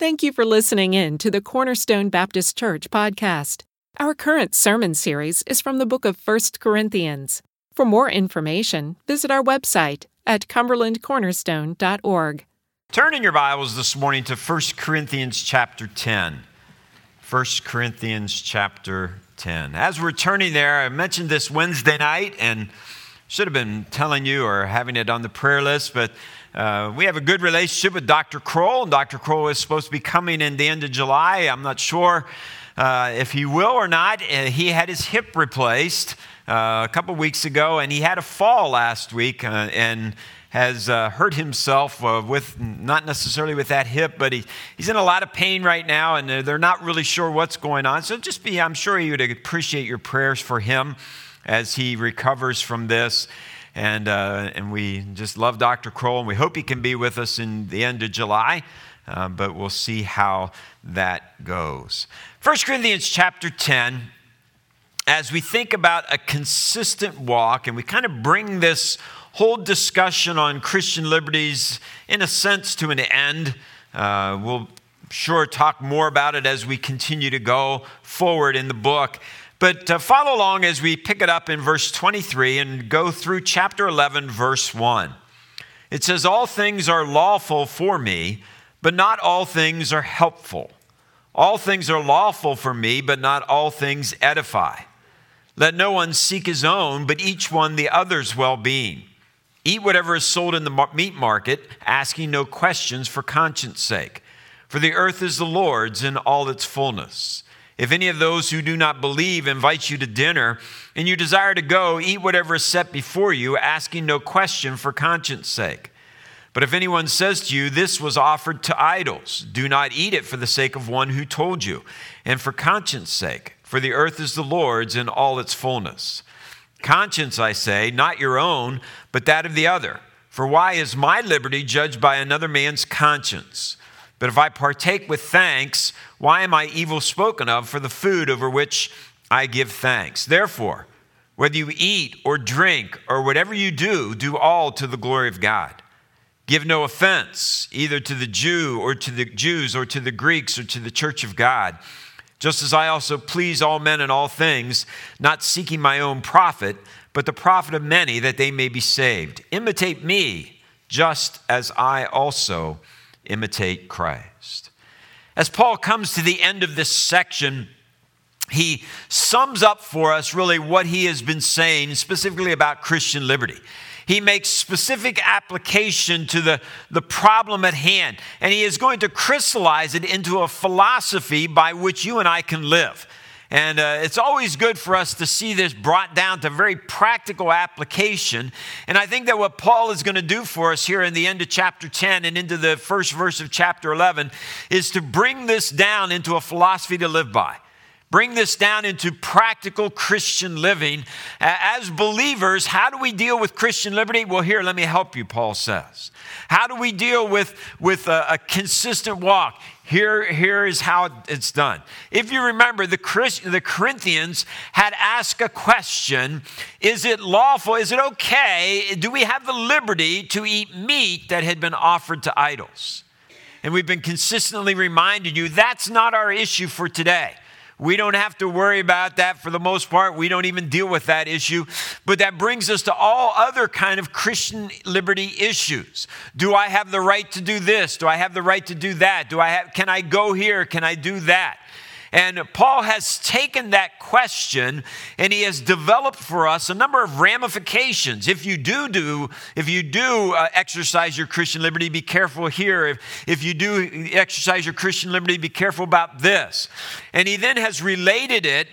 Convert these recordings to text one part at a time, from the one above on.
Thank you for listening in to the Cornerstone Baptist Church podcast. Our current sermon series is from the book of 1 Corinthians. For more information, visit our website at cumberlandcornerstone.org. Turn in your Bibles this morning to 1 Corinthians chapter 10. 1 Corinthians chapter 10. As we're turning there, I mentioned this Wednesday night and should have been telling you or having it on the prayer list, but we have a good relationship with Dr. Kroll. And Dr. Kroll is supposed to be coming in the end of July. I'm not sure if he will or not. He had his hip replaced a couple weeks ago, and he had a fall last week and has hurt himself with, not necessarily with that hip, but he's in a lot of pain right now, and they're not really sure what's going on. So I'm sure you would appreciate your prayers for him as he recovers from this. And we just love Dr. Kroll, and we hope he can be with us in the end of July, but we'll see how that goes. 1 Corinthians chapter 10, as we think about a consistent walk, and we kind of bring this whole discussion on Christian liberties, in a sense, to an end. We'll sure talk more about it as we continue to go forward in the book. But follow along as we pick it up in verse 23 and go through chapter 11, verse 1. It says, "All things are lawful for me, but not all things are helpful. All things are lawful for me, but not all things edify. Let no one seek his own, but each one the other's well-being. Eat whatever is sold in the meat market, asking no questions for conscience sake. For the earth is the Lord's in all its fullness. If any of those who do not believe invite you to dinner and you desire to go, eat whatever is set before you, asking no question for conscience sake. But if anyone says to you, this was offered to idols, do not eat it for the sake of one who told you and for conscience sake, for the earth is the Lord's in all its fullness. Conscience, I say, not your own, but that of the other. For why is my liberty judged by another man's conscience? But if I partake with thanks, why am I evil spoken of for the food over which I give thanks? Therefore, whether you eat or drink or whatever you do, do all to the glory of God. Give no offense either to the Jew or to the Jews or to the Greeks or to the church of God, just as I also please all men in all things, not seeking my own profit, but the profit of many that they may be saved. Imitate me, just as I also imitate Christ." As Paul comes to the end of this section, he sums up for us really what he has been saying specifically about Christian liberty. He makes specific application to the problem at hand, and he is going to crystallize it into a philosophy by which you and I can live. And it's always good for us to see this brought down to very practical application. And I think that what Paul is going to do for us here in the end of chapter 10 and into the first verse of chapter 11 is to bring this down into a philosophy to live by. Bring this down into practical Christian living. As believers, how do we deal with Christian liberty? Well, here, let me help you, Paul says. How do we deal with a consistent walk? Here is how it's done. If you remember, the Corinthians had asked a question, is it lawful, is it okay, do we have the liberty to eat meat that had been offered to idols? And we've been consistently reminding you that's not our issue for today. We don't have to worry about that for the most part. We don't even deal with that issue. But that brings us to all other kind of Christian liberty issues. Do I have the right to do this? Do I have the right to do that? Can I go here? Can I do that? And Paul has taken that question and he has developed for us a number of ramifications. If you do exercise your Christian liberty, be careful here. If you do exercise your Christian liberty, be careful about this. And he then has related it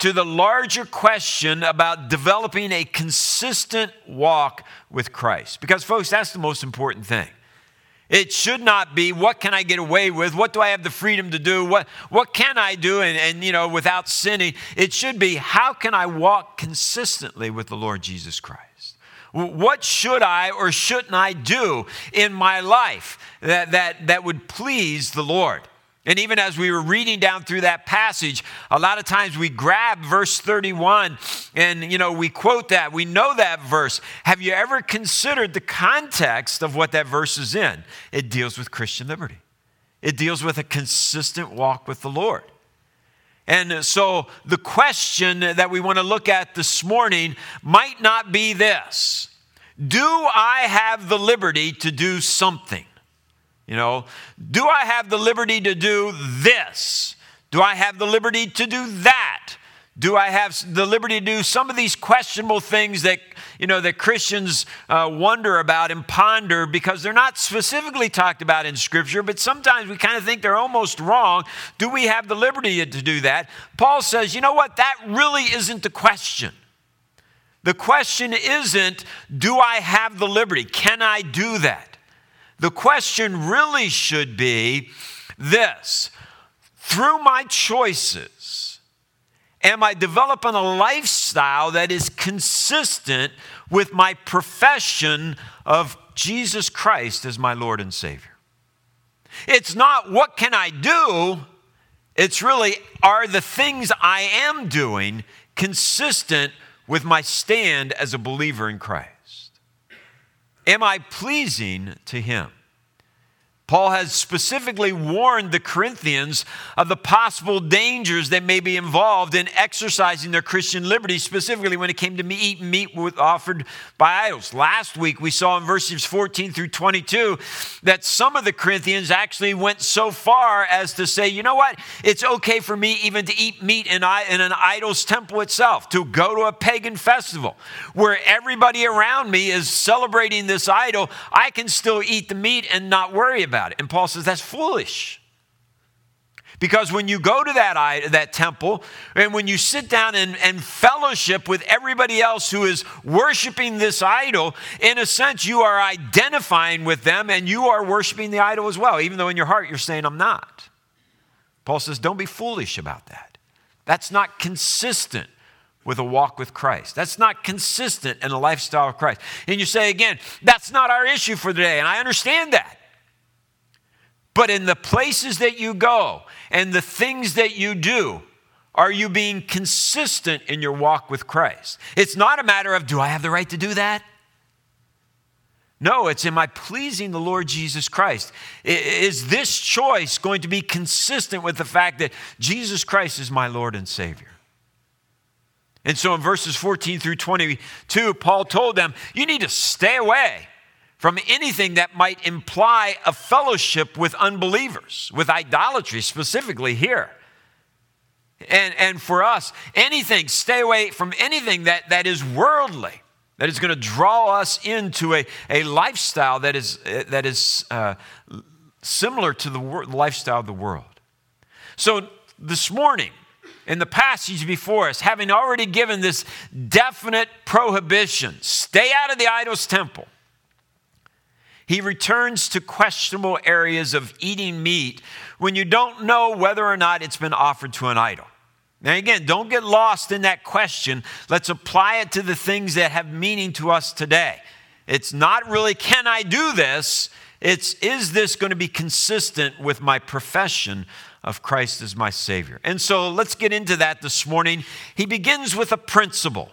to the larger question about developing a consistent walk with Christ. Because, folks, that's the most important thing. It should not be, what can I get away with? What do I have the freedom to do? What can I do and without sinning? It should be, how can I walk consistently with the Lord Jesus Christ? What should I or shouldn't I do in my life that would please the Lord? And even as we were reading down through that passage, a lot of times we grab verse 31 and, we quote that. We know that verse. Have you ever considered the context of what that verse is in? It deals with Christian liberty. It deals with a consistent walk with the Lord. And so the question that we want to look at this morning might not be this: do I have the liberty to do something? You know, do I have the liberty to do this? Do I have the liberty to do that? Do I have the liberty to do some of these questionable things that, you know, that Christians wonder about and ponder because they're not specifically talked about in Scripture, but sometimes we kind of think they're almost wrong. Do we have the liberty to do that? Paul says, you know what? That really isn't the question. The question isn't, do I have the liberty? Can I do that? The question really should be this: through my choices, am I developing a lifestyle that is consistent with my profession of Jesus Christ as my Lord and Savior? It's not what can I do, it's really, are the things I am doing consistent with my stand as a believer in Christ? Am I pleasing to Him? Paul has specifically warned the Corinthians of the possible dangers that may be involved in exercising their Christian liberty, specifically when it came to eating meat offered by idols. Last week, we saw in verses 14 through 22 that some of the Corinthians actually went so far as to say, you know what, it's okay for me even to eat meat in an idol's temple itself, to go to a pagan festival where everybody around me is celebrating this idol. I can still eat the meat and not worry about it. And Paul says that's foolish, because when you go to that temple and when you sit down and fellowship with everybody else who is worshiping this idol, in a sense you are identifying with them and you are worshiping the idol as well, even though in your heart you're saying I'm not. Paul says don't be foolish about that. That's not consistent with a walk with Christ. That's not consistent in a lifestyle of Christ. And you say again, that's not our issue for today, and I understand that. But in the places that you go and the things that you do, are you being consistent in your walk with Christ? It's not a matter of, do I have the right to do that? No, it's, am I pleasing the Lord Jesus Christ? Is this choice going to be consistent with the fact that Jesus Christ is my Lord and Savior? And so in verses 14 through 22, Paul told them, you need to stay away from anything that might imply a fellowship with unbelievers, with idolatry specifically here. And for us, anything, stay away from anything that is worldly, that is going to draw us into a lifestyle that is similar to the lifestyle of the world. So this morning, in the passage before us, having already given this definite prohibition, stay out of the idol's temple, he returns to questionable areas of eating meat when you don't know whether or not it's been offered to an idol. Now again, don't get lost in that question. Let's apply it to the things that have meaning to us today. It's not really, can I do this? It's, is this going to be consistent with my profession of Christ as my Savior? And so let's get into that this morning. He begins with a principle.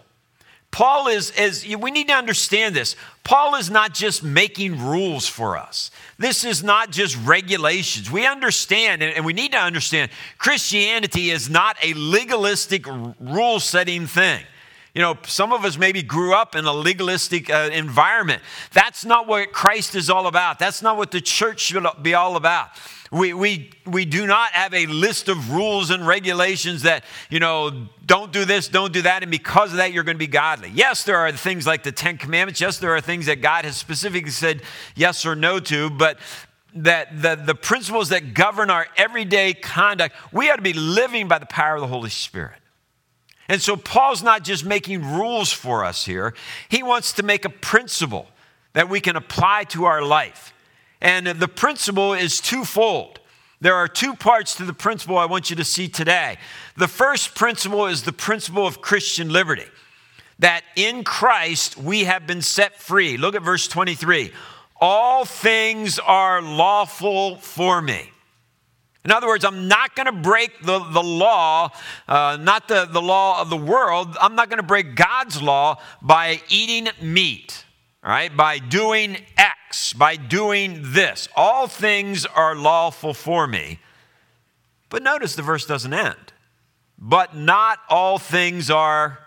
Paul is, we need to understand this. Paul is not just making rules for us. This is not just regulations. We understand, and we need to understand, Christianity is not a legalistic rule-setting thing. You know, some of us maybe grew up in a legalistic environment. That's not what Christ is all about. That's not what the church should be all about. We do not have a list of rules and regulations that, you know, don't do this, don't do that, and because of that, you're going to be godly. Yes, there are things like the Ten Commandments. Yes, there are things that God has specifically said yes or no to, but that the principles that govern our everyday conduct, we ought to be living by the power of the Holy Spirit. And so Paul's not just making rules for us here. He wants to make a principle that we can apply to our life. And the principle is twofold. There are two parts to the principle I want you to see today. The first principle is the principle of Christian liberty, that in Christ we have been set free. Look at verse 23. All things are lawful for me. In other words, I'm not going to break the law, not the law of the world. I'm not going to break God's law by eating meat, all right, by doing X. acts by doing this. All things are lawful for me. But notice the verse doesn't end. But not all things are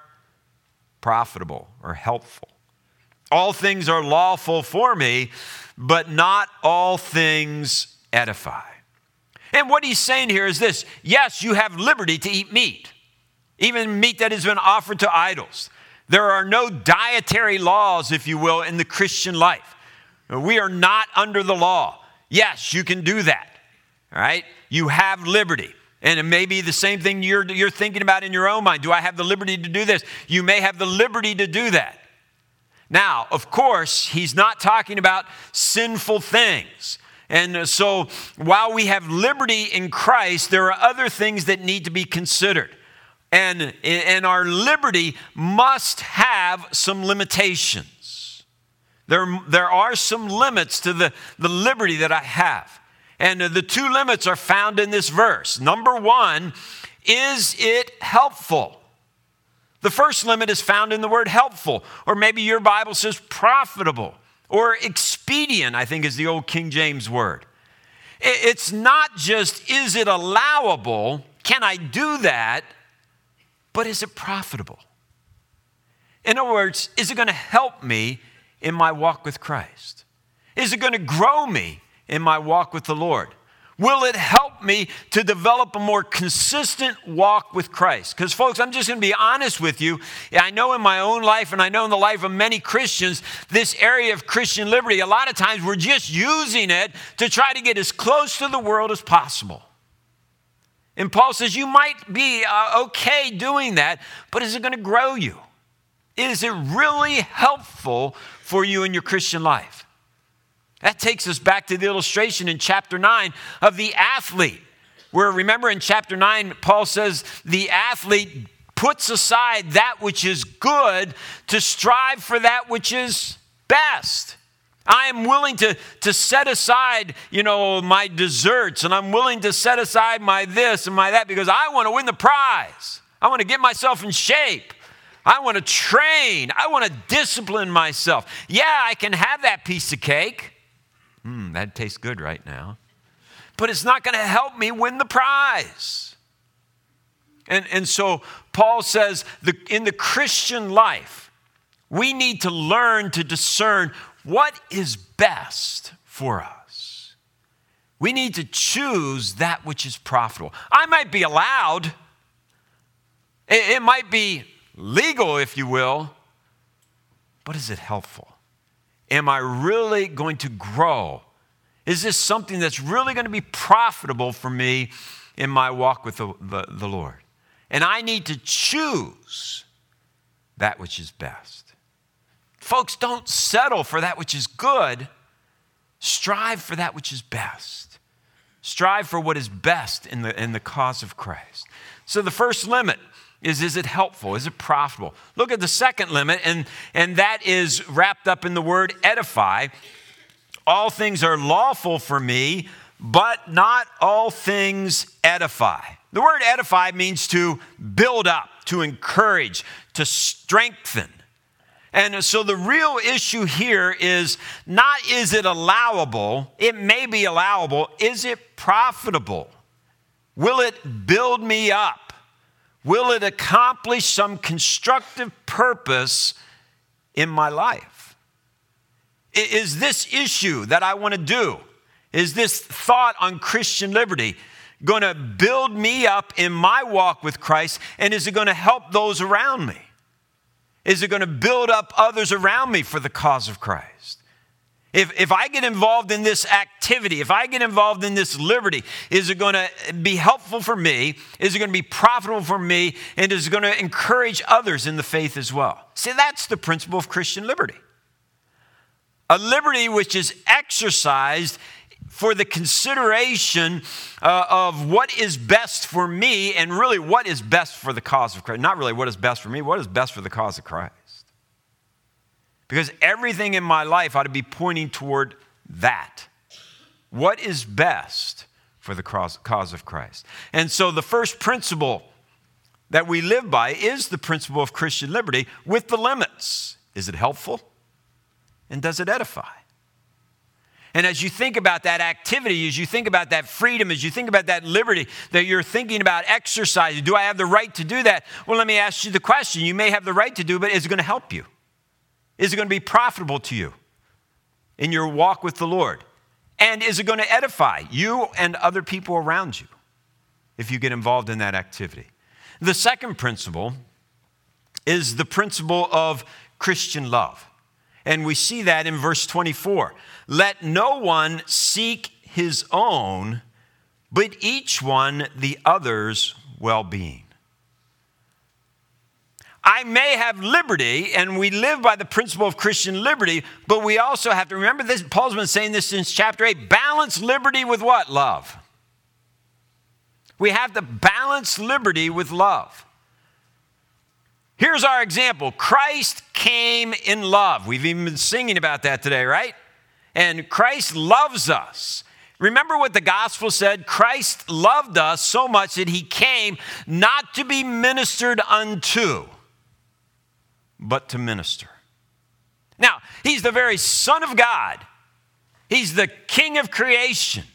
profitable or helpful. All things are lawful for me, but not all things edify. And what he's saying here is this. Yes, you have liberty to eat meat, even meat that has been offered to idols. There are no dietary laws, if you will, in the Christian life. We are not under the law. Yes, you can do that. All right? You have liberty. And it may be the same thing you're thinking about in your own mind. Do I have the liberty to do this? You may have the liberty to do that. Now, of course, he's not talking about sinful things. And so while we have liberty in Christ, there are other things that need to be considered. And our liberty must have some limitations. There are some limits to the liberty that I have. And the two limits are found in this verse. Number one, is it helpful? The first limit is found in the word helpful, or maybe your Bible says profitable, or expedient, I think is the old King James word. It's not just, is it allowable? Can I do that? But is it profitable? In other words, is it going to help me in my walk with Christ? Is it going to grow me in my walk with the Lord? Will it help me to develop a more consistent walk with Christ? Because, folks, I'm just going to be honest with you. I know in my own life, and I know in the life of many Christians, this area of Christian liberty, a lot of times we're just using it to try to get as close to the world as possible. And Paul says you might be okay doing that, but is it going to grow you? Is it really helpful for you in your Christian life? That takes us back to the illustration in chapter 9 of the athlete, where remember in chapter 9, Paul says the athlete puts aside that which is good to strive for that which is best. I am willing to set aside, my desserts, and I'm willing to set aside my this and my that because I want to win the prize. I want to get myself in shape. I want to train. I want to discipline myself. Yeah, I can have that piece of cake. That tastes good right now. But it's not going to help me win the prize. And so Paul says in the Christian life, we need to learn to discern what is best for us. We need to choose that which is profitable. I might be allowed. It might be legal, if you will, but is it helpful? Am I really going to grow? Is this something that's really going to be profitable for me in my walk with the Lord? And I need to choose that which is best. Folks, don't settle for that which is good. Strive for that which is best. Strive for what is best in the cause of Christ. So the first limit is it helpful? Is it profitable? Look at the second limit, and that is wrapped up in the word edify. All things are lawful for me, but not all things edify. The word edify means to build up, to encourage, to strengthen. And so the real issue here is not is it allowable, it may be allowable, is it profitable? Will it build me up? Will it accomplish some constructive purpose in my life? Is this issue that I want to do, is this thought on Christian liberty going to build me up in my walk with Christ, and is it going to help those around me? Is it going to build up others around me for the cause of Christ? If I get involved in this activity, if I get involved in this liberty, is it going to be helpful for me? Is it going to be profitable for me? And is it going to encourage others in the faith as well? See, that's the principle of Christian liberty. A liberty which is exercised for the consideration of what is best for me and really what is best for the cause of Christ. Not really what is best for me, what is best for the cause of Christ. Because everything in my life ought to be pointing toward that. What is best for the cause of Christ? And so the first principle that we live by is the principle of Christian liberty with the limits. Is it helpful? And does it edify? And as you think about that activity, as you think about that freedom, as you think about that liberty, that you're thinking about exercising, do I have the right to do that? Well, let me ask you the question. You may have the right to do it, but is it going to help you? Is it going to be profitable to you in your walk with the Lord? And is it going to edify you and other people around you if you get involved in that activity? The second principle is the principle of Christian love. And we see that in verse 24. Let no one seek his own, but each one the other's well-being. I may have liberty, and we live by the principle of Christian liberty, but we also have to remember this. Paul's been saying this since chapter 8. Balance liberty with what? Love. We have to balance liberty with love. Here's our example. Christ came in love. We've even been singing about that today, right? And Christ loves us. Remember what the gospel said? Christ loved us so much that he came not to be ministered unto, but to minister. Now, he's the very Son of God. He's the King of creation.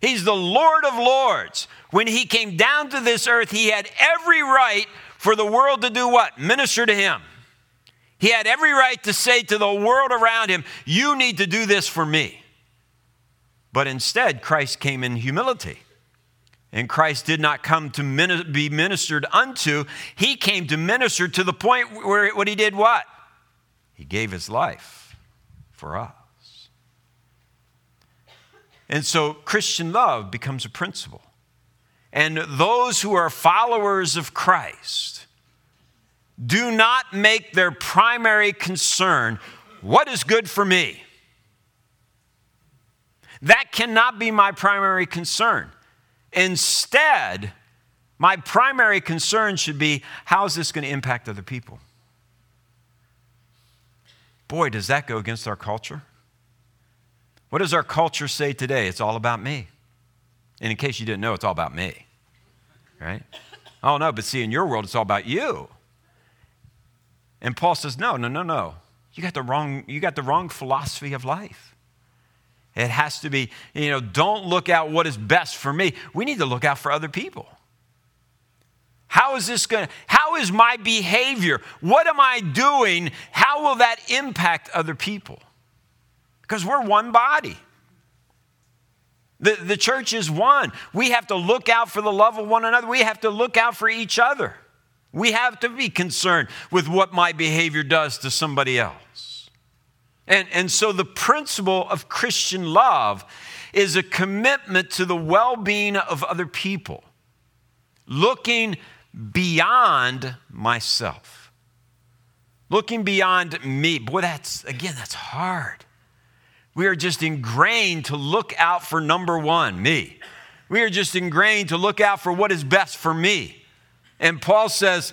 He's the Lord of lords. When he came down to this earth, he had every right for the world to do what? Minister to him. He had every right to say to the world around him, you need to do this for me. But instead, Christ came in humility. And Christ did not come to be ministered unto. He came to minister to the point where what he did what? He gave his life for us. And so Christian love becomes a principle. And those who are followers of Christ do not make their primary concern, what is good for me? That cannot be my primary concern. Instead, my primary concern should be, how is this going to impact other people? Boy, does that go against our culture? What does our culture say today? It's all about me. And in case you didn't know, it's all about me, right? Oh, no, but see, in your world, it's all about you. And Paul says, no. You got the wrong philosophy of life. It has to be, don't look out what is best for me. We need to look out for other people. How is my behavior? What am I doing? How will that impact other people? Because we're one body. The church is one. We have to look out for the love of one another. We have to look out for each other. We have to be concerned with what my behavior does to somebody else. And so the principle of Christian love is a commitment to the well-being of other people, looking beyond myself, looking beyond me. Boy, that's hard. We are just ingrained to look out for number one, me. We are just ingrained to look out for what is best for me. And Paul says,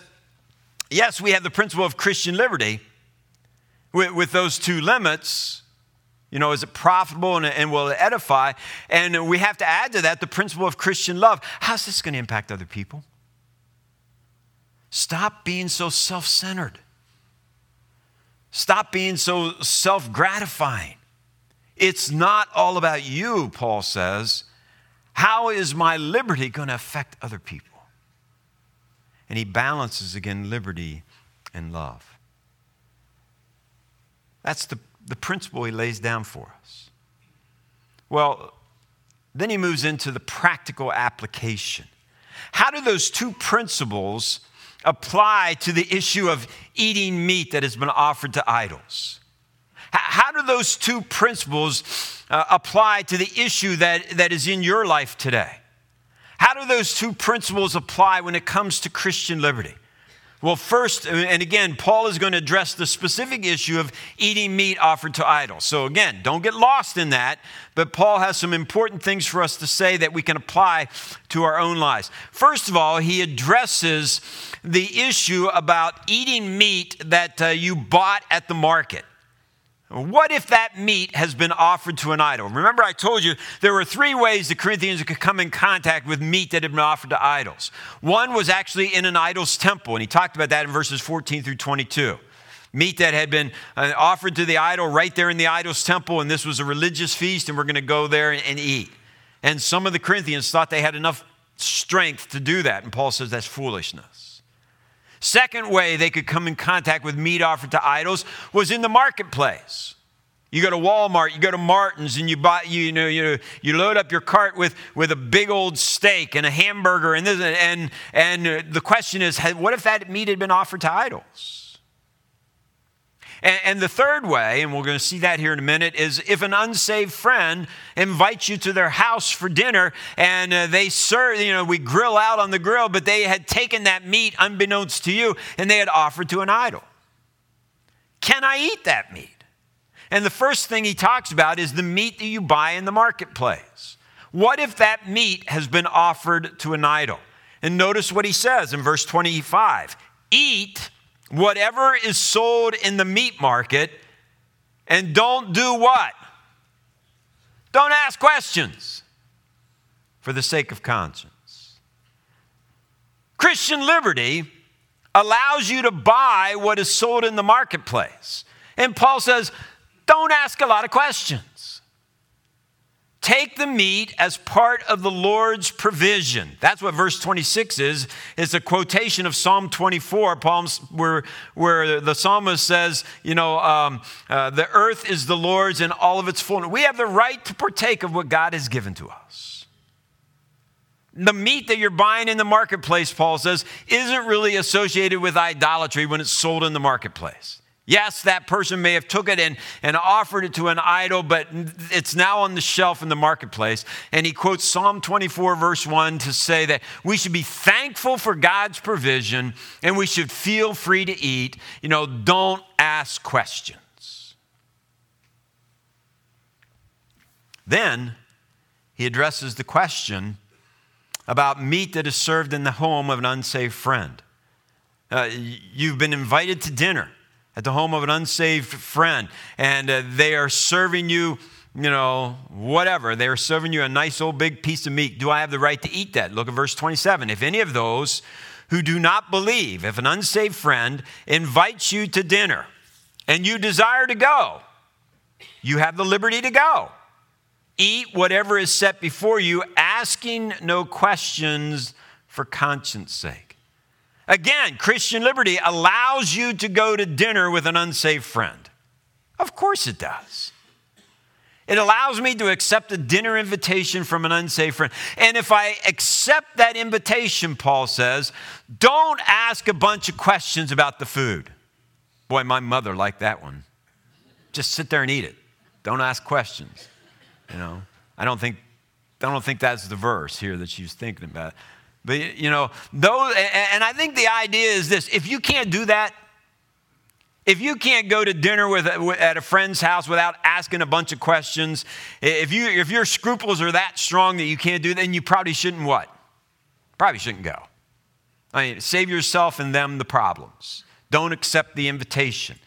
yes, we have the principle of Christian liberty with those two limits. Is it profitable and will it edify? And we have to add to that the principle of Christian love. How's this going to impact other people? Stop being so self-centered. Stop being so self-gratifying. It's not all about you, Paul says. How is my liberty going to affect other people? And he balances again liberty and love. That's the principle he lays down for us. Well, then he moves into the practical application. How do those two principles apply to the issue of eating meat that has been offered to idols? How do those two principles apply to the issue that is in your life today? How do those two principles apply when it comes to Christian liberty? Well, first, and again, Paul is going to address the specific issue of eating meat offered to idols. So again, don't get lost in that, but Paul has some important things for us to say that we can apply to our own lives. First of all, he addresses the issue about eating meat that you bought at the market. What if that meat has been offered to an idol? Remember, I told you there were three ways the Corinthians could come in contact with meat that had been offered to idols. One was actually in an idol's temple, and he talked about that in verses 14 through 22. meat that had been offered to the idol right there in the idol's temple, and this was a religious feast, and we're going to go there and eat. And some of the Corinthians thought they had enough strength to do that, and Paul says that's foolishness. Second way they could come in contact with meat offered to idols was in the marketplace. You go to Walmart, you go to Martin's, and you load up your cart with a big old steak and a hamburger, and this, and the question is, what if that meat had been offered to idols? And the third way, and we're going to see that here in a minute, is if an unsaved friend invites you to their house for dinner, and they serve, we grill out on the grill, but they had taken that meat unbeknownst to you, and they had offered to an idol. Can I eat that meat? And the first thing he talks about is the meat that you buy in the marketplace. What if that meat has been offered to an idol? And notice what he says in verse 25. Eat whatever is sold in the meat market, and don't do what? Don't ask questions for the sake of conscience. Christian liberty allows you to buy what is sold in the marketplace. And Paul says, don't ask a lot of questions. Take the meat as part of the Lord's provision. That's what verse 26 is. It's a quotation of Psalm 24, where the psalmist says, the earth is the Lord's and all of its fullness. We have the right to partake of what God has given to us. The meat that you're buying in the marketplace, Paul says, isn't really associated with idolatry when it's sold in the marketplace. Yes, that person may have took it and offered it to an idol, but it's now on the shelf in the marketplace. And he quotes Psalm 24, verse 1 to say that we should be thankful for God's provision and we should feel free to eat. Don't ask questions. Then he addresses the question about meat that is served in the home of an unsaved friend. You've been invited to dinner at the home of an unsaved friend, and they are serving you, whatever. They are serving you a nice old big piece of meat. Do I have the right to eat that? Look at verse 27. If any of those who do not believe, if an unsaved friend invites you to dinner and you desire to go, you have the liberty to go. Eat whatever is set before you, asking no questions for conscience sake. Again, Christian liberty allows you to go to dinner with an unsaved friend. Of course it does. It allows me to accept a dinner invitation from an unsaved friend. And if I accept that invitation, Paul says, don't ask a bunch of questions about the food. Boy, my mother liked that one. Just sit there and eat it. Don't ask questions. I don't think that's the verse here that she's thinking about. But, those, and I think the idea is this. If you can't do that, if you can't go to dinner at a friend's house without asking a bunch of questions, if your scruples are that strong that you can't do that, then you probably shouldn't what? Probably shouldn't go. Save yourself and them the problems. Don't accept the invitation.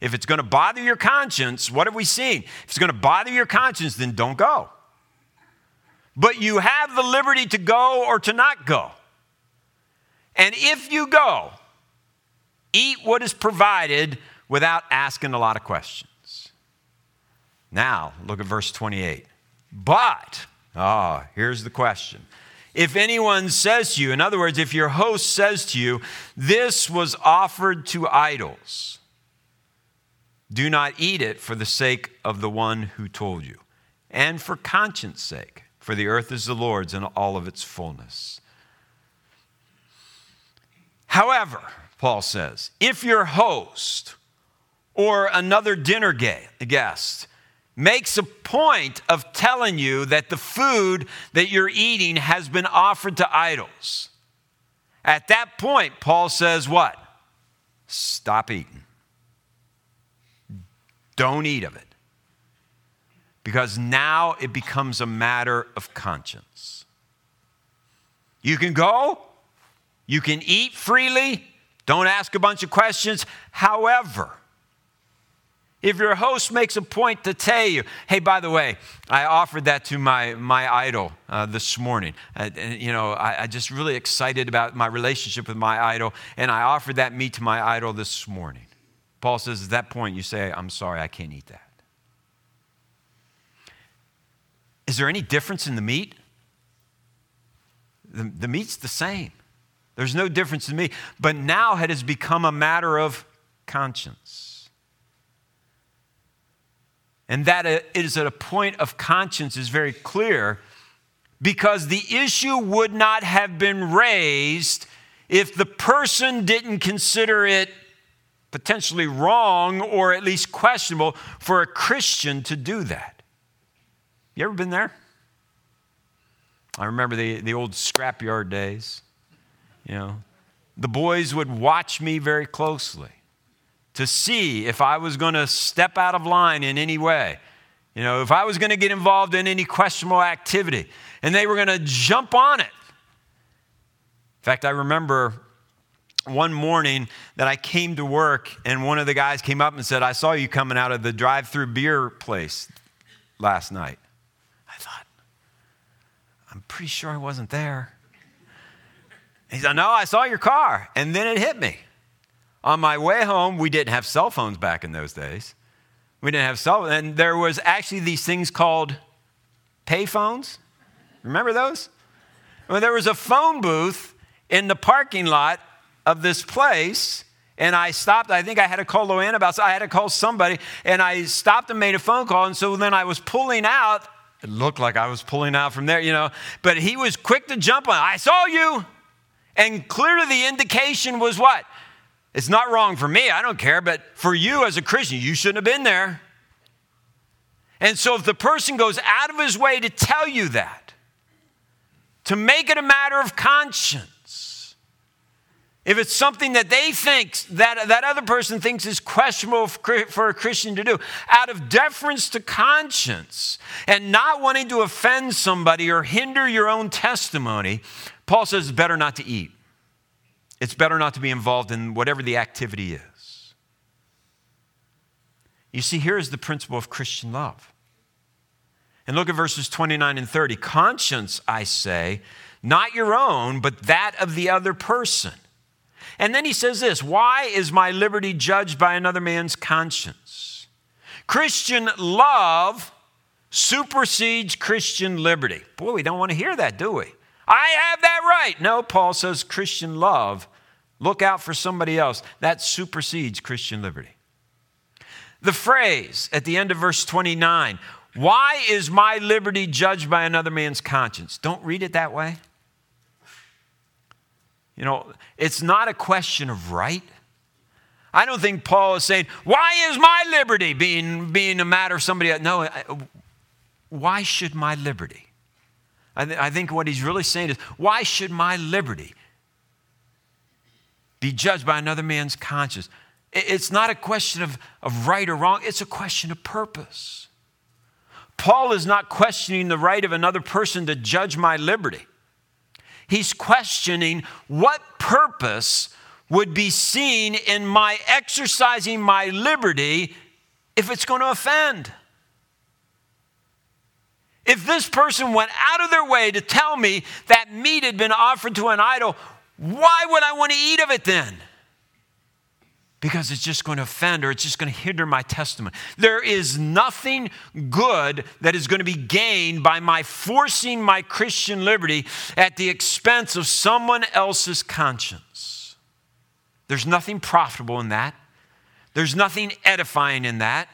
If it's going to bother your conscience, what have we seen? If it's going to bother your conscience, then don't go. But you have the liberty to go or to not go. And if you go, eat what is provided without asking a lot of questions. Now, look at verse 28. But, here's the question. If anyone says to you, in other words, if your host says to you, this was offered to idols, do not eat it for the sake of the one who told you and for conscience sake. For the earth is the Lord's and all of its fullness. However, Paul says, if your host or another dinner guest makes a point of telling you that the food that you're eating has been offered to idols, at that point, Paul says what? Stop eating. Don't eat of it. Because now it becomes a matter of conscience. You can go, you can eat freely, don't ask a bunch of questions. However, if your host makes a point to tell you, hey, by the way, I offered that to my idol this morning. I'm just really excited about my relationship with my idol, and I offered that meat to my idol this morning. Paul says at that point you say, I'm sorry, I can't eat that. Is there any difference in the meat? The meat's the same. There's no difference in the meat. But now it has become a matter of conscience. And that it is at a point of conscience is very clear, because the issue would not have been raised if the person didn't consider it potentially wrong or at least questionable for a Christian to do that. You ever been there? I remember the old scrapyard days. You know, the boys would watch me very closely to see if I was going to step out of line in any way. You know, if I was going to get involved in any questionable activity, and they were going to jump on it. In fact, I remember one morning that I came to work and one of the guys came up and said, I saw you coming out of the drive-through beer place last night. I thought, I'm pretty sure I wasn't there. He said, no, I saw your car. And then it hit me. On my way home, we didn't have cell phones back in those days. We didn't have cell phones. And there was actually these things called pay phones. Remember those? Well, there was a phone booth in the parking lot of this place, and I stopped. I think I had to call Luann about, I had to call somebody, and I stopped and made a phone call. And so then I was pulling out. It looked like I was pulling out from there, you know, but he was quick to jump on. I saw you. And clearly the indication was what? It's not wrong for me, I don't care, but for you as a Christian, you shouldn't have been there. And so if the person goes out of his way to tell you that, to make it a matter of conscience, if it's something that they think, that other person thinks is questionable for a Christian to do, out of deference to conscience and not wanting to offend somebody or hinder your own testimony, Paul says it's better not to eat. It's better not to be involved in whatever the activity is. You see, here is the principle of Christian love. And look at verses 29 and 30. Conscience, I say, not your own, but that of the other person. And then he says this, why is my liberty judged by another man's conscience? Christian love supersedes Christian liberty. Boy, we don't want to hear that, do we? I have that right. No, Paul says Christian love, look out for somebody else. That supersedes Christian liberty. The phrase at the end of verse 29, why is my liberty judged by another man's conscience? Don't read it that way. You know, it's not a question of right. I don't think Paul is saying, why is my liberty being a matter of somebody else? No, why should my liberty? I think what he's really saying is, why should my liberty be judged by another man's conscience? It's not a question of right or wrong. It's a question of purpose. Paul is not questioning the right of another person to judge my liberty. He's questioning what purpose would be seen in my exercising my liberty if it's going to offend. If this person went out of their way to tell me that meat had been offered to an idol, why would I want to eat of it then? Because it's just going to offend, or it's just going to hinder my testimony. There is nothing good that is going to be gained by my forcing my Christian liberty at the expense of someone else's conscience. There's nothing profitable in that. There's nothing edifying in that.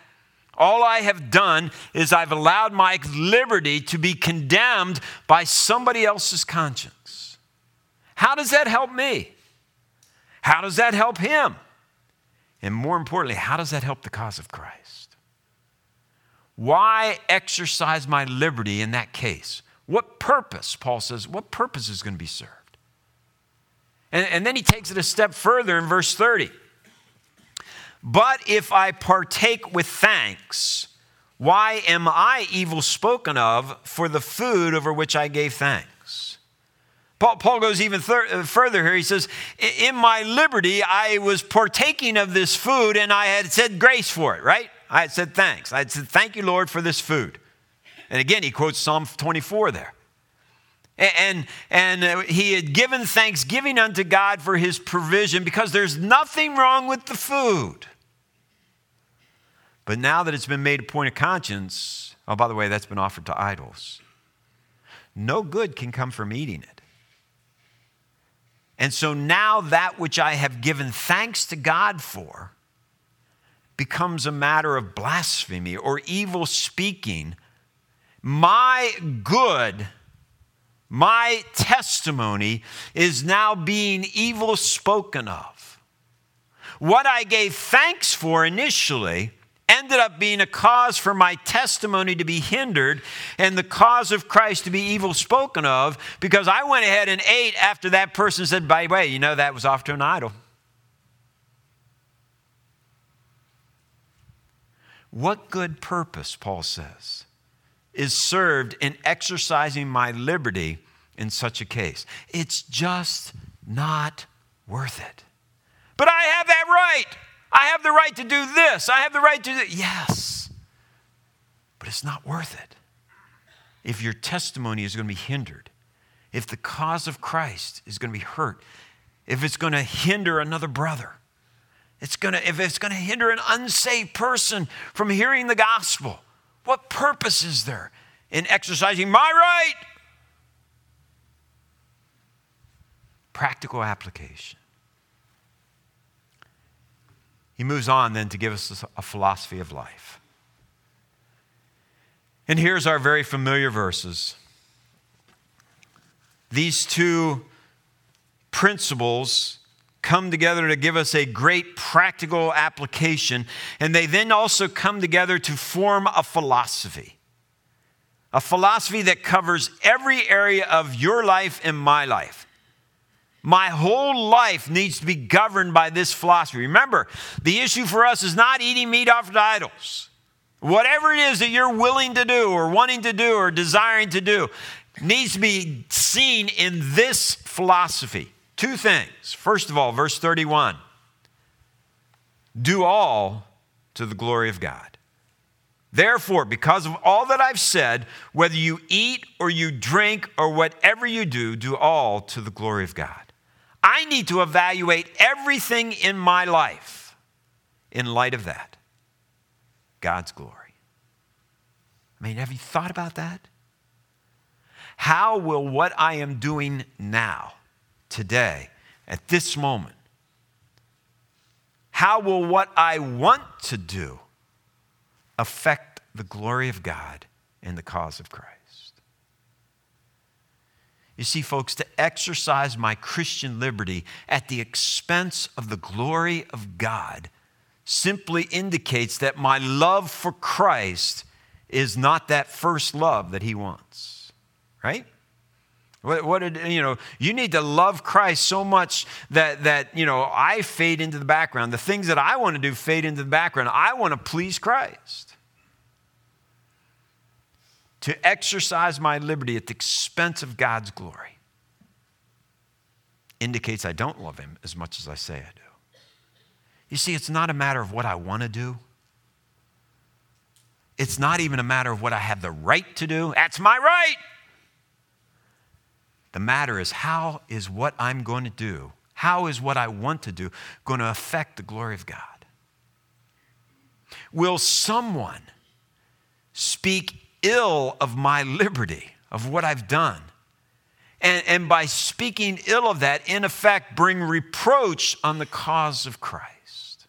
All I have done is I've allowed my liberty to be condemned by somebody else's conscience. How does that help me? How does that help him? And more importantly, how does that help the cause of Christ? Why exercise my liberty in that case? What purpose, Paul says, what purpose is going to be served? And then he takes it a step further in verse 30. But if I partake with thanks, why am I evil spoken of for the food over which I gave thanks? Paul goes even further here. He says, in my liberty, I was partaking of this food and I had said grace for it, right? I had said thanks. I had said, thank you, Lord, for this food. And again, he quotes Psalm 24 there. And he had given thanksgiving unto God for his provision, because there's nothing wrong with the food. But now that it's been made a point of conscience, oh, by the way, that's been offered to idols. No good can come from eating it. And so now that which I have given thanks to God for becomes a matter of blasphemy or evil speaking. My good, my testimony is now being evil spoken of. What I gave thanks for initially ended up being a cause for my testimony to be hindered and the cause of Christ to be evil spoken of, because I went ahead and ate after that person said, by the way, you know, that was off to an idol. What good purpose, Paul says, is served in exercising my liberty in such a case? It's just not worth it. But I have that right. I have the right to do this. I have the right to do that. Yes, but it's not worth it if your testimony is going to be hindered, if the cause of Christ is going to be hurt, if it's going to hinder another brother, if it's going to hinder an unsaved person from hearing the gospel. What purpose is there in exercising my right? Practical application. He moves on then to give us a philosophy of life. And here's our very familiar verses. These two principles come together to give us a great practical application, and they then also come together to form a philosophy that covers every area of your life and my life. My whole life needs to be governed by this philosophy. Remember, the issue for us is not eating meat offered to idols. Whatever it is that you're willing to do or wanting to do or desiring to do needs to be seen in this philosophy. Two things. First of all, verse 31. Do all to the glory of God. Therefore, because of all that I've said, whether you eat or you drink or whatever you do, do all to the glory of God. I need to evaluate everything in my life in light of that. God's glory. I mean, have you thought about that? How will what I am doing now, today, at this moment, how will what I want to do affect the glory of God and the cause of Christ? You see, folks, to exercise my Christian liberty at the expense of the glory of God simply indicates that my love for Christ is not that first love that he wants, right? You need to love Christ so much that I fade into the background. The things that I want to do fade into the background. I want to please Christ. To exercise my liberty at the expense of God's glory indicates I don't love him as much as I say I do. You see, it's not a matter of what I want to do. It's not even a matter of what I have the right to do. That's my right. The matter is, how is what I'm going to do, how is what I want to do going to affect the glory of God? Will someone speak ill of my liberty, of what I've done, and by speaking ill of that, in effect, bring reproach on the cause of Christ?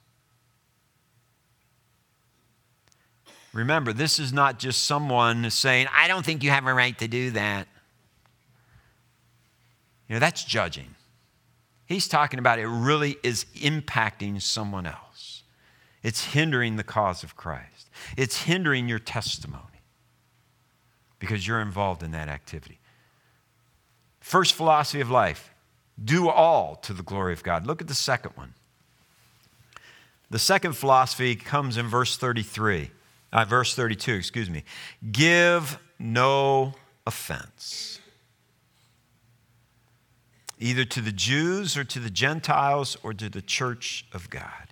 Remember, this is not just someone saying, I don't think you have a right to do that. That's judging. He's talking about it really is impacting someone else. It's hindering the cause of Christ. It's hindering your testimony because you're involved in that activity. First philosophy of life, do all to the glory of God. Look at the second one. The second philosophy comes in verse 32. Give no offense, either to the Jews or to the Gentiles or to the church of God.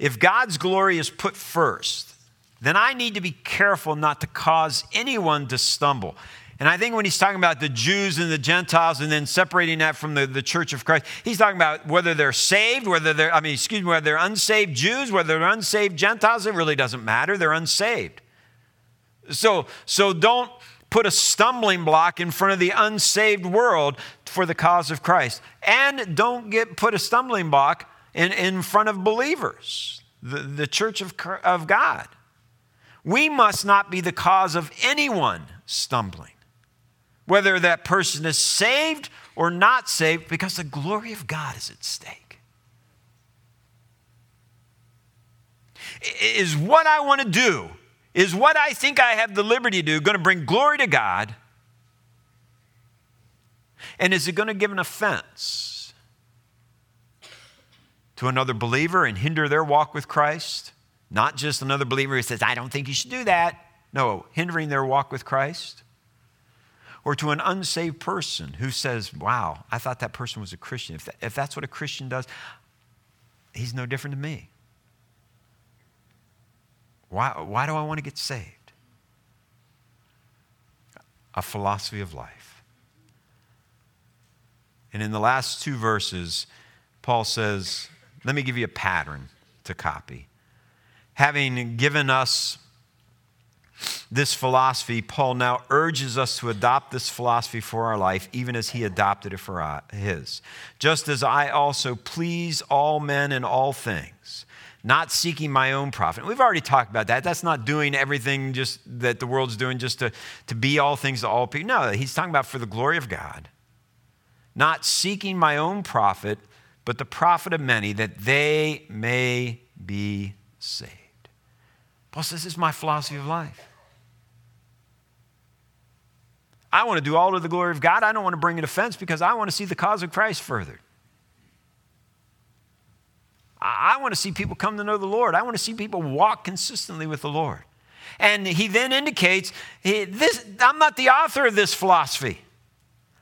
If God's glory is put first, then I need to be careful not to cause anyone to stumble. And I think when he's talking about the Jews and the Gentiles and then separating that from the Church of Christ, he's talking about whether they're saved, whether they're unsaved Jews, whether they're unsaved Gentiles, it really doesn't matter. They're unsaved. So don't put a stumbling block in front of the unsaved world for the cause of Christ. And don't put a stumbling block in front of believers, the Church of God. We must not be the cause of anyone stumbling, whether that person is saved or not saved, because the glory of God is at stake. Is what I want to do, is what I think I have the liberty to do, going to bring glory to God? And is it going to give an offense to another believer and hinder their walk with Christ? Not just another believer who says, I don't think you should do that. No, hindering their walk with Christ. Or to an unsaved person who says, wow, I thought that person was a Christian. If that's what a Christian does, he's no different to me. Why do I want to get saved? A philosophy of life. And in the last two verses, Paul says, let me give you a pattern to copy. Having given us this philosophy, Paul now urges us to adopt this philosophy for our life, even as he adopted it for his. Just as I also please all men in all things, not seeking my own profit. We've already talked about that. That's not doing everything just that the world's doing just to be all things to all people. No, he's talking about for the glory of God. Not seeking my own profit, but the profit of many, that they may be saved. Paul says, this is my philosophy of life. I want to do all to the glory of God. I don't want to bring an offense because I want to see the cause of Christ furthered. I want to see people come to know the Lord. I want to see people walk consistently with the Lord. And he then indicates, I'm not the author of this philosophy.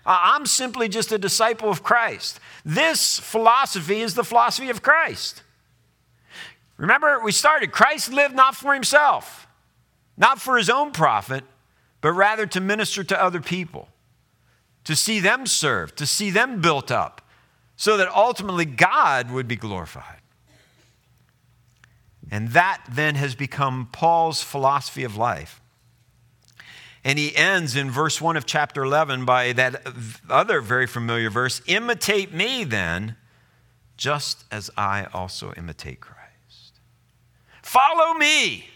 I'm simply just a disciple of Christ. This philosophy is the philosophy of Christ. Remember, we started, Christ lived not for himself, not for his own profit, but rather to minister to other people, to see them served, to see them built up, so that ultimately God would be glorified. And that then has become Paul's philosophy of life. And he ends in verse 1 of chapter 11 by that other very familiar verse, imitate me then, just as I also imitate Christ. Follow me.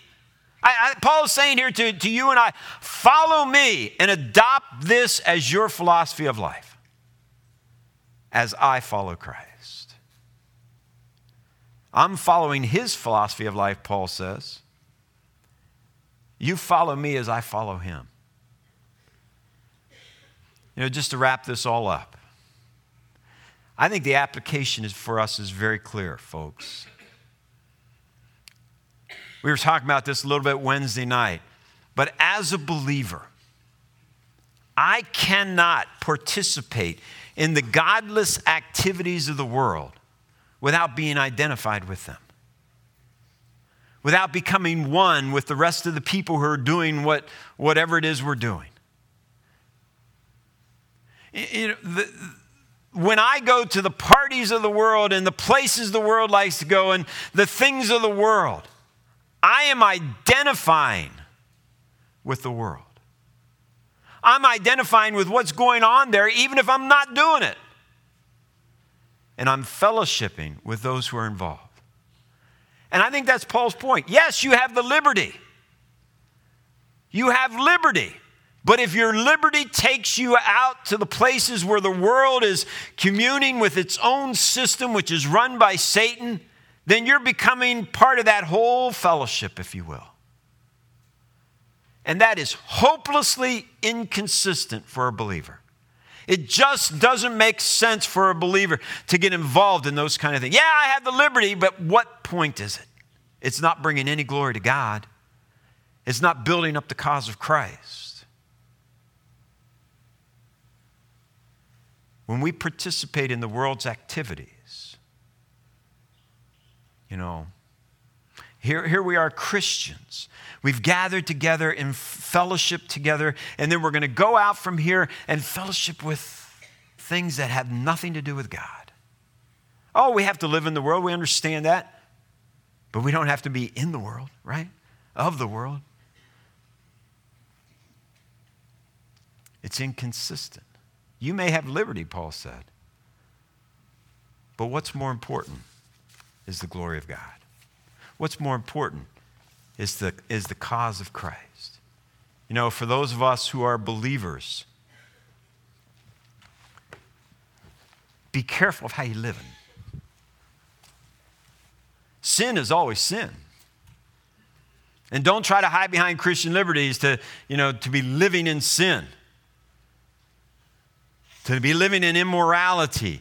Paul is saying here to you and I, follow me and adopt this as your philosophy of life, as I follow Christ. I'm following his philosophy of life, Paul says. You follow me as I follow him. You know, just to wrap this all up, I think the application for us is very clear, folks. We were talking about this a little bit Wednesday night. But as a believer, I cannot participate in the godless activities of the world without being identified with them, without becoming one with the rest of the people who are doing whatever it is we're doing. You know, when I go to the parties of the world and the places the world likes to go and the things of the world, I am identifying with the world. I'm identifying with what's going on there, even if I'm not doing it. And I'm fellowshipping with those who are involved. And I think that's Paul's point. Yes, you have the liberty. You have liberty. But if your liberty takes you out to the places where the world is communing with its own system, which is run by Satan, then you're becoming part of that whole fellowship, if you will. And that is hopelessly inconsistent for a believer. It just doesn't make sense for a believer to get involved in those kind of things. Yeah, I have the liberty, but what point is it? It's not bringing any glory to God. It's not building up the cause of Christ. When we participate in the world's activities, you know, Here we are, Christians. We've gathered together in fellowship together, and then we're going to go out from here and fellowship with things that have nothing to do with God. Oh, we have to live in the world. We understand that. But we don't have to be in the world, right? Of the world. It's inconsistent. You may have liberty, Paul said. But what's more important is the glory of God. What's more important is the cause of Christ. You know, for those of us who are believers, be careful of how you're living. Sin is always sin. And don't try to hide behind Christian liberties to be living in sin, to be living in immorality,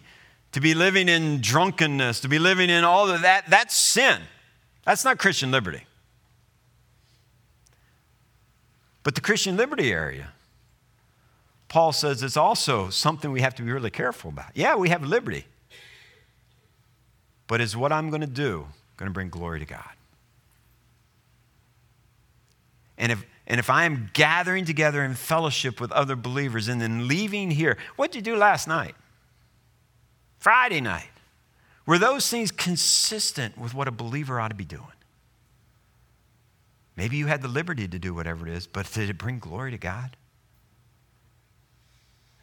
to be living in drunkenness, to be living in all of that. That's sin. That's not Christian liberty. But the Christian liberty area, Paul says, it's also something we have to be really careful about. Yeah, we have liberty. But is what I'm going to do going to bring glory to God? And if I am gathering together in fellowship with other believers and then leaving here, what did you do last night? Friday night. Were those things consistent with what a believer ought to be doing? Maybe you had the liberty to do whatever it is, but did it bring glory to God?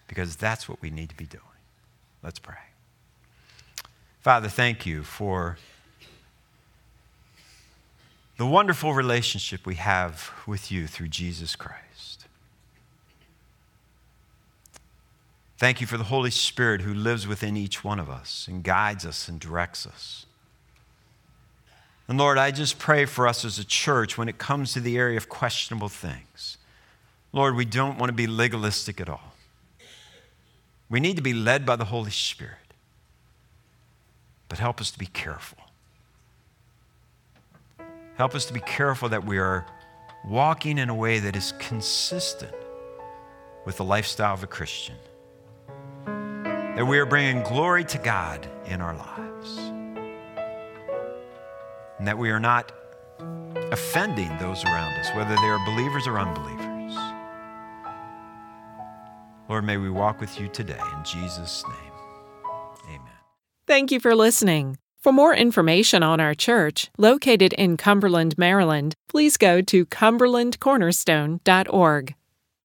Because that's what we need to be doing. Let's pray. Father, thank you for the wonderful relationship we have with you through Jesus Christ. Thank you for the Holy Spirit who lives within each one of us and guides us and directs us. And Lord, I just pray for us as a church when it comes to the area of questionable things. Lord, we don't want to be legalistic at all. We need to be led by the Holy Spirit. But help us to be careful. Help us to be careful that we are walking in a way that is consistent with the lifestyle of a Christian. That we are bringing glory to God in our lives. And that we are not offending those around us, whether they are believers or unbelievers. Lord, may we walk with you today. In Jesus' name, amen. Thank you for listening. For more information on our church, located in Cumberland, Maryland, please go to cumberlandcornerstone.org.